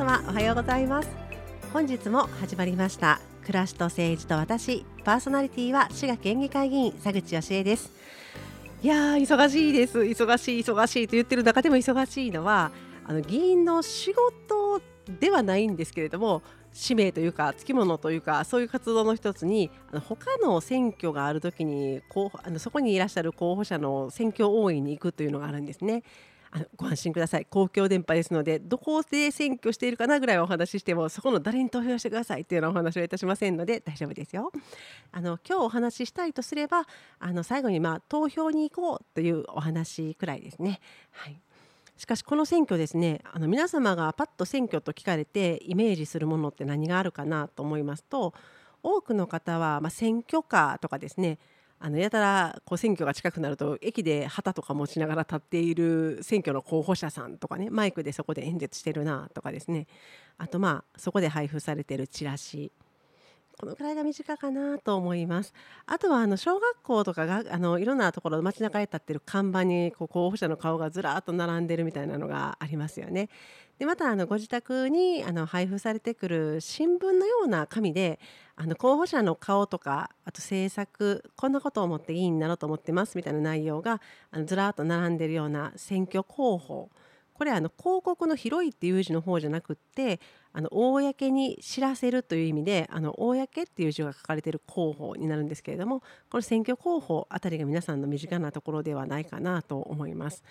様おはようございます。本日も始まりました暮らしと政治と私、パーソナリティは滋賀県議会議員佐口芳恵です。いや忙しいです。忙しいと言ってる中でも忙しいのは議員の仕事ではないんですけれども、使命というかつきものというか、そういう活動の一つに他の選挙があるときにそこにいらっしゃる候補者の選挙応援に行くというのがあるんですね。ご安心ください。公共電波ですので、どこで選挙しているかなぐらいお話ししても、そこの誰に投票してくださいというようなお話はいたしませんので大丈夫ですよ。今日お話ししたいとすれば最後に投票に行こうというお話くらいですね。はい。しかしこの選挙ですね、皆様がパッと選挙と聞かれてイメージするものって何があるかなと思いますと、多くの方は選挙カーとかですね、やたら選挙が近くなると駅で旗とか持ちながら立っている選挙の候補者さんとかね、マイクでそこで演説してるなとかですね、あとそこで配布されているチラシ、このくらいが身近かなと思います。あとは小学校とかがいろんなところ街中へ立ってる看板に候補者の顔がずらっと並んでるみたいなのがありますよね。でまたご自宅に配布されてくる新聞のような紙で候補者の顔とか、あと政策、こんなことを思って議員になろうと思ってますみたいな内容がずらっと並んでるような選挙公報、これは広告の広いっていう字の方じゃなくって公に知らせるという意味で公っていう字が書かれている広報になるんですけれども、この選挙広報あたりが皆さんの身近なところではないかなと思います。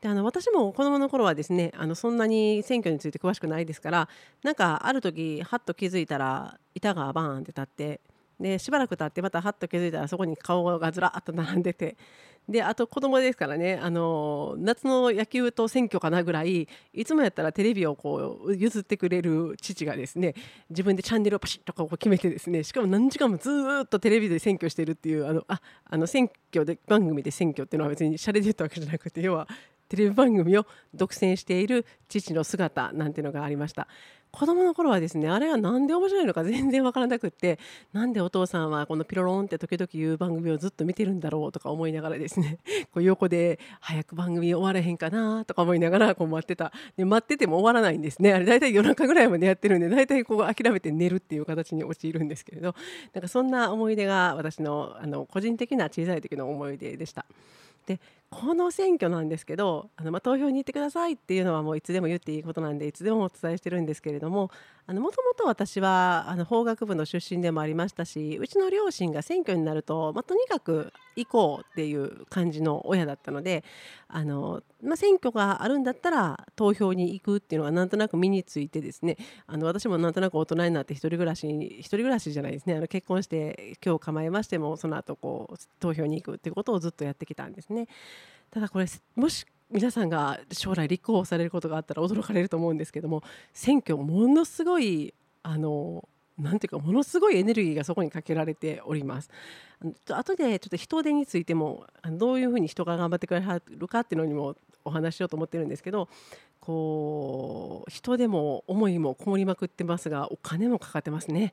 で私も子どもの頃はですねそんなに選挙について詳しくないですから、なんかある時はっと気づいたら板がバーンって立って、でしばらく経ってまたはっと気づいたらそこに顔がずらっと並んでて、であと子供ですからね夏の野球と選挙かなぐらい、いつもやったらテレビを譲ってくれる父がですね、自分でチャンネルをパシッと決めてですね、しかも何時間もずっとテレビで選挙してるっていう選挙で番組で選挙っていうのは別にシャレで言ったわけじゃなくて、要はテレビ番組を独占している父の姿なんてのがありました。子どもの頃はですね、あれがなんで面白いのか全然わからなくって、なんでお父さんはこのピロロンって時々言う番組をずっと見てるんだろうとか思いながらですね、横で早く番組終わらへんかなとか思いながら待ってた。で待ってても終わらないんですね。あれ大体夜中ぐらいまでやってるんで、大体諦めて寝るっていう形に陥るんですけれど、なんかそんな思い出が私の個人的な小さい時の思い出でした。でこの選挙なんですけど投票に行ってくださいっていうのはもういつでも言っていいことなんでいつでもお伝えしてるんですけれども、もともと私は法学部の出身でもありましたし、うちの両親が選挙になると、とにかく行こうっていう感じの親だったので選挙があるんだったら投票に行くっていうのがなんとなく身についてですね、私もなんとなく大人になって一人暮らしじゃないですね結婚して今日構えましても、その後投票に行くっていうことをずっとやってきたんですね。ただこれもし皆さんが将来立候補されることがあったら驚かれると思うんですけども、選挙ものすごいなんていうかものすごいエネルギーがそこにかけられております。後でちょっと人手についてもどういうふうに人が頑張ってくれるかっていうのにもお話しようと思ってるんですけど、人手も思いもこもりまくってますが、お金もかかってますね。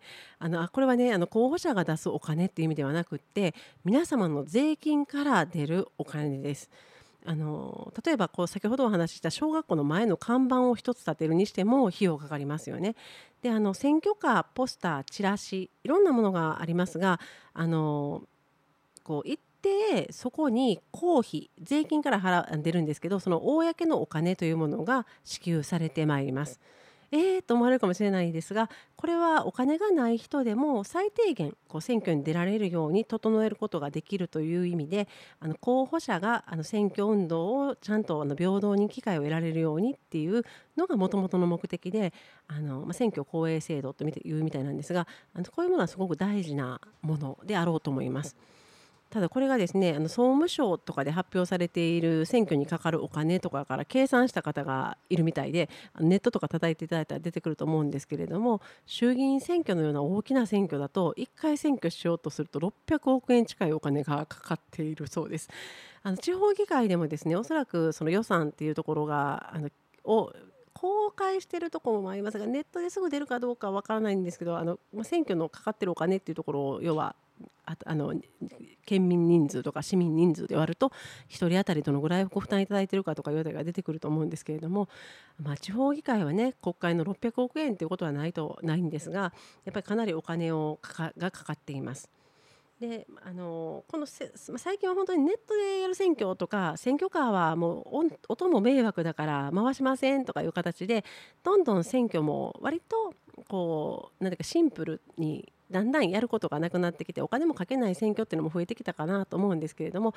これはね候補者が出すお金っていう意味ではなくって、皆様の税金から出るお金です。例えば先ほどお話しした小学校の前の看板を一つ立てるにしても費用かかりますよね。で選挙カー、ポスター、チラシ、いろんなものがありますが一定そこに公費、税金から払ってるんですけど、その公のお金というものが支給されてまいります。と思われるかもしれないですが、これはお金がない人でも最低限選挙に出られるように整えることができるという意味で、候補者が選挙運動をちゃんと平等に機会を得られるようにっていうのがもともとの目的で、選挙公営制度というみたいなんですが、こういうものはすごく大事なものであろうと思います。ただこれがですね総務省とかで発表されている選挙にかかるお金とかから計算した方がいるみたいで、ネットとか叩いていただいたら出てくると思うんですけれども、衆議院選挙のような大きな選挙だと1回選挙しようとすると600億円近いお金がかかっているそうです。地方議会でもですね、おそらくその予算っていうところがを公開しているところもありますが、ネットですぐ出るかどうかは分からないんですけど、選挙のかかってるお金っていうところを要は県民人数とか市民人数で割ると1人当たりどのぐらいご負担いただいているかとかいうあたりが出てくると思うんですけれども、まあ、地方議会はね国会の600億円ということはないんですが、やっぱりかなりお金をがかかっています。でこの最近は本当にネットでやる選挙とか選挙カーはもう音も迷惑だから回しませんとかいう形でどんどん選挙も割とこうなんていうかシンプルにだんだんやることがなくなってきてお金もかけない選挙っていうのも増えてきたかなと思うんですけれども、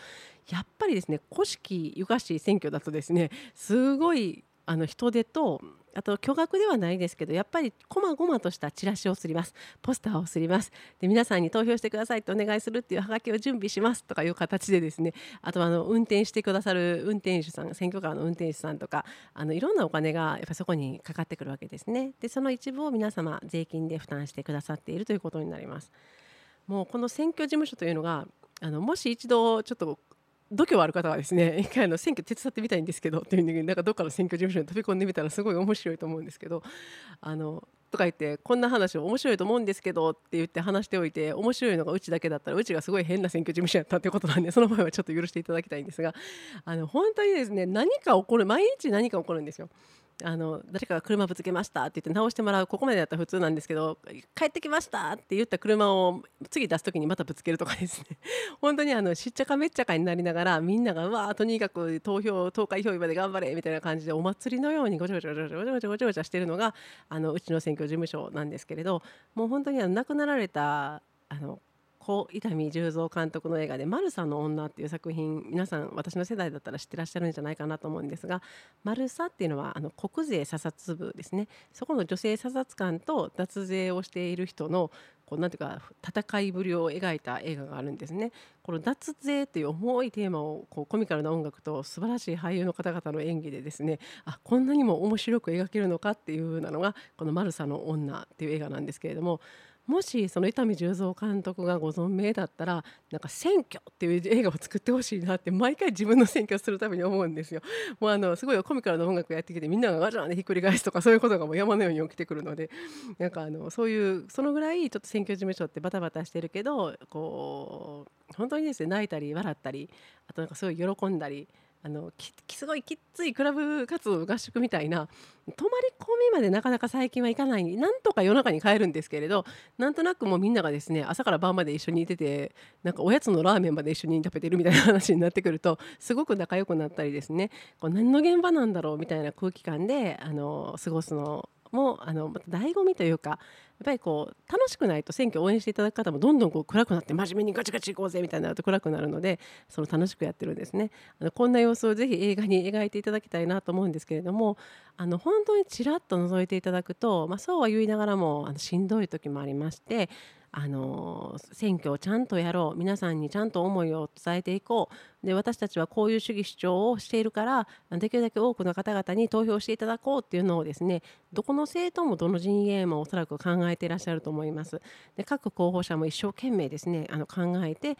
やっぱりですね古式ゆかしい選挙だとですねすごい人手とあと巨額ではないですけどやっぱりこまごまとしたチラシを刷ります、ポスターを刷ります、で皆さんに投票してくださいってお願いするっていうハガキを準備しますとかいう形でですね、あとは運転してくださる運転手さん選挙カーの運転手さんとかいろんなお金がやっぱそこにかかってくるわけですね。でその一部を皆様税金で負担してくださっているということになります。もうこの選挙事務所というのがもし一度ちょっと度胸ある方はですね一回選挙手伝ってみたいんですけどっていうのなんかどっかの選挙事務所に飛び込んでみたらすごい面白いと思うんですけどとか言ってこんな話を面白いと思うんですけどって言って話しておいて面白いのがうちだけだったらうちがすごい変な選挙事務所やったということなんでその場合はちょっと許していただきたいんですが本当にですね何か起こる毎日何か起こるんですよ。誰かが車ぶつけましたって言って直してもらうここまでだったら普通なんですけど帰ってきましたって言った車を次出す時にまたぶつけるとかですね本当にしっちゃかめっちゃかになりながらみんながうわーとにかく投開票日まで頑張れみたいな感じでお祭りのようにごちゃごちゃごちゃごちゃごちゃごちゃごちゃしてるのがうちの選挙事務所なんですけれど、もう本当に亡くなられた伊丹十三監督の映画で「マルサの女」っていう作品皆さん私の世代だったら知ってらっしゃるんじゃないかなと思うんですが、マルサっていうのは国税査察部ですね、そこの女性査察官と脱税をしている人のなんていうか戦いぶりを描いた映画があるんですね。この脱税という重いテーマをコミカルな音楽と素晴らしい俳優の方々の演技でですねこんなにも面白く描けるのかっていうのがこの「マルサの女」っていう映画なんですけれども。もしその伊丹十三監督がご存命だったらなんか選挙っていう映画を作ってほしいなって毎回自分の選挙するために思うんですよ。もうすごいコミカルな音楽やってきてみんながガチャンでひっくり返すとかそういうことがもう山のように起きてくるのでなんかそういうそのぐらいちょっと選挙事務所ってバタバタしてるけどこう本当にですね泣いたり笑ったりあとなんかすごい喜んだり。すごいきっついクラブ活動合宿みたいな泊まり込みまでなかなか最近は行かないなんとか夜中に帰るんですけれどなんとなくもうみんながですね朝から晩まで一緒にいててなんかおやつのラーメンまで一緒に食べてるみたいな話になってくるとすごく仲良くなったりですね何の現場なんだろうみたいな空気感で過ごすのもまた醍醐味というかやっぱりこう楽しくないと選挙を応援していただく方もどんどん暗くなって真面目にガチガチいこうぜみたいになると暗くなるので楽しくやってるんですね。こんな様子をぜひ映画に描いていただきたいなと思うんですけれども本当にちらっと覗いていただくと、そうは言いながらもしんどい時もありまして選挙をちゃんとやろう皆さんにちゃんと思いを伝えていこうで私たちはこういう主義主張をしているからできるだけ多くの方々に投票していただこうっていうのをですねどこの政党もどの陣営もおそらく考えていらっしゃると思います。で各候補者も一生懸命ですね考えて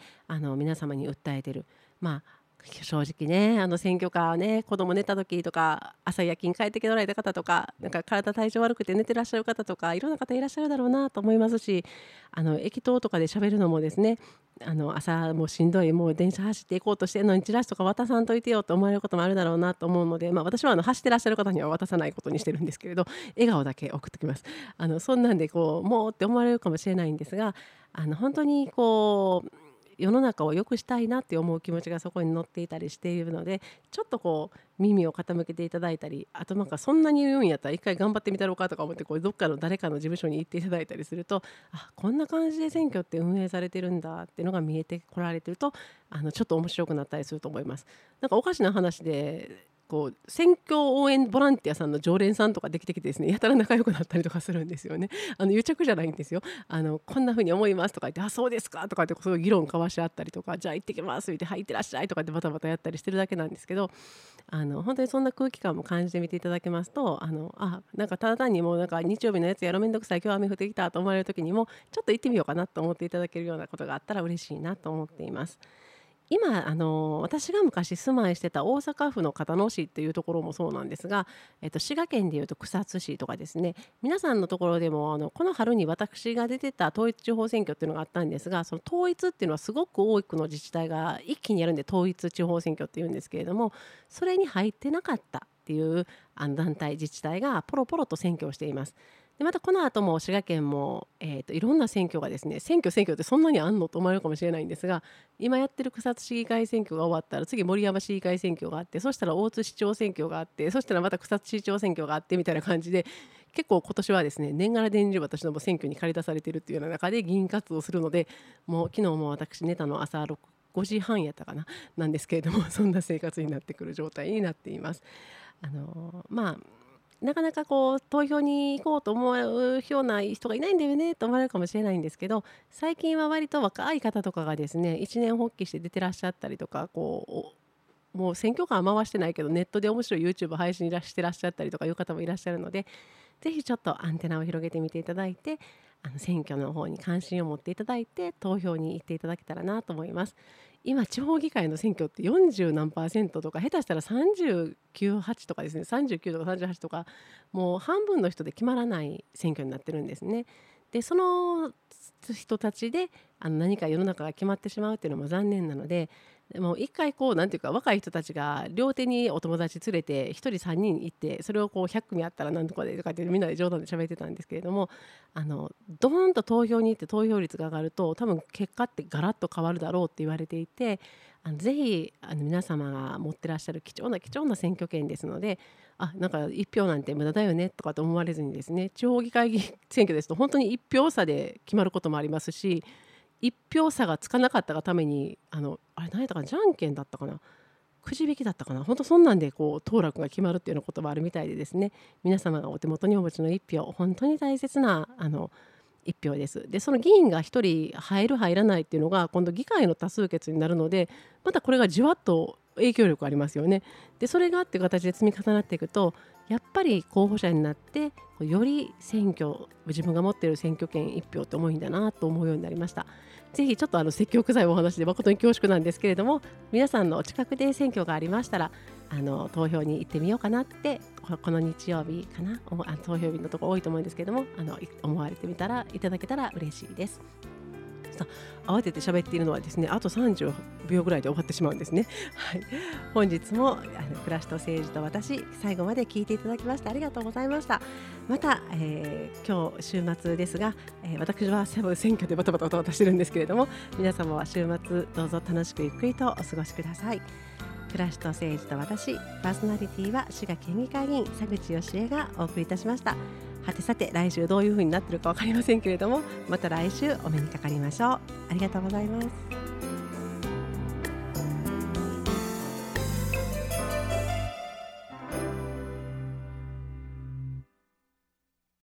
皆様に訴えている。正直ね選挙カーね子供寝た時とか朝夜勤帰ってきておられた方とかなんか体体調悪くて寝てらっしゃる方とかいろんな方いらっしゃるだろうなと思いますし駅頭とかで喋るのもですね朝もうしんどいもう電車走っていこうとしてるのにチラシとか渡さんといてよと思われることもあるだろうなと思うので、私は走ってらっしゃる方には渡さないことにしてるんですけれど笑顔だけ送ってきます。そんなんでもうって思われるかもしれないんですが本当に世の中を良くしたいなって思う気持ちがそこに乗っていたりしているのでちょっと耳を傾けていただいたりあとそんなに言うんやったら一回頑張ってみたろうかとか思ってどっかの誰かの事務所に行っていただいたりするとこんな感じで選挙って運営されてるんだっていうのが見えてこられてるとちょっと面白くなったりすると思います。なんかおかしな話で選挙応援ボランティアさんの常連さんとかできてきてですねやたら仲良くなったりとかするんですよね。癒着じゃないんですよ。こんなふうに思いますとか言ってそうですかとかって議論交わし合ったりとかじゃあ行ってきますってはいいってらっしゃいとかってバタバタやったりしてるだけなんですけど本当にそんな空気感も感じてみていただけますとなんかただ単にもうなんか日曜日のやつやろめんどくさい今日雨降ってきたと思われる時にもちょっと行ってみようかなと思っていただけるようなことがあったら嬉しいなと思っています。今私が昔住まいしてた大阪府の交野市っていうところもそうなんですが、滋賀県でいうと草津市とかですね、皆さんのところでもこの春に私が出てた統一地方選挙っていうのがあったんですが、その統一っていうのはすごく多くの自治体が一気にやるんで統一地方選挙っていうんですけれども、それに入ってなかったっていう団体自治体がポロポロと選挙をしています。でまたこの後も滋賀県も、いろんな選挙がですね、選挙ってそんなにあんのと思われるかもしれないんですが、今やってる草津市議会選挙が終わったら次森山市議会選挙があって、そしたら大津市長選挙があって、そしたらまた草津市長選挙があってみたいな感じで、結構今年はですね年がら年中私ども選挙に駆り出されているというような中で議員活動をするので、もう昨日も私寝たの朝5時半やったかななんですけれども、そんな生活になってくる状態になっています。なかなかこう投票に行こうと思うような人がいないんだよねと思われるかもしれないんですけど、最近は割と若い方とかがですね一年発起して出てらっしゃったりとか、こうもう選挙カー回してないけどネットで面白い YouTube 配信してらっしゃったりとかいう方もいらっしゃるので、ぜひちょっとアンテナを広げてみていただいて、選挙の方に関心を持っていただいて投票に行っていただけたらなと思います。今地方議会の選挙って40何%とか、下手したら39、8とかですね、39とか38とか、もう半分の人で決まらない選挙になってるんですね。でその人たちで何か世の中が決まってしまうっていうのも残念なので、もう一回こうなんていうか、若い人たちが両手にお友達連れて1人3人行って、それをこう100組あったら何とかでとかってみんなで冗談で喋ってたんですけれども、ドーンと投票に行って投票率が上がると多分結果ってガラッと変わるだろうって言われていて、ぜひ皆様が持ってらっしゃる貴重な選挙権ですので、なんか1票なんて無駄だよねとかと思われずにですね、地方議会選挙ですと本当に1票差で決まることもありますし、1票差がつかなかったがためにあれ何やったかな、じゃんけんだったかな、くじ引きだったかな、本当そんなんでこう当落が決まるっていうようなこともあるみたいでですね、皆様がお手元にお持ちの1票、本当に大切な1票です。でその議員が1人入る入らないっていうのが今度議会の多数決になるので、またこれがじわっと影響力ありますよね。でそれがっていう形で積み重なっていくと、やっぱり候補者になってより選挙、自分が持っている選挙権1票って重いんだなと思うようになりました。ぜひちょっと積極剤お話で誠に恐縮なんですけれども、皆さんのお近くで選挙がありましたら投票に行ってみようかなって、この日曜日かな、投票日のところ多いと思うんですけども、思われてみたらいただけたら嬉しいです。慌てて喋っているのはですね、あと30秒ぐらいで終わってしまうんですね。はい、本日も暮らしと政治と私、最後まで聞いていただきましてありがとうございました。また、今日週末ですが、私は選挙でバタバタしてるんですけれども、皆様は週末どうぞ楽しくゆっくりとお過ごしください。暮らしと政治と私、パーソナリティは滋賀県議会議員佐口芳恵がお送りいたしました。はてさて、来週どういう風になってるか分かりませんけれども、また来週お目にかかりましょう。ありがとうございます。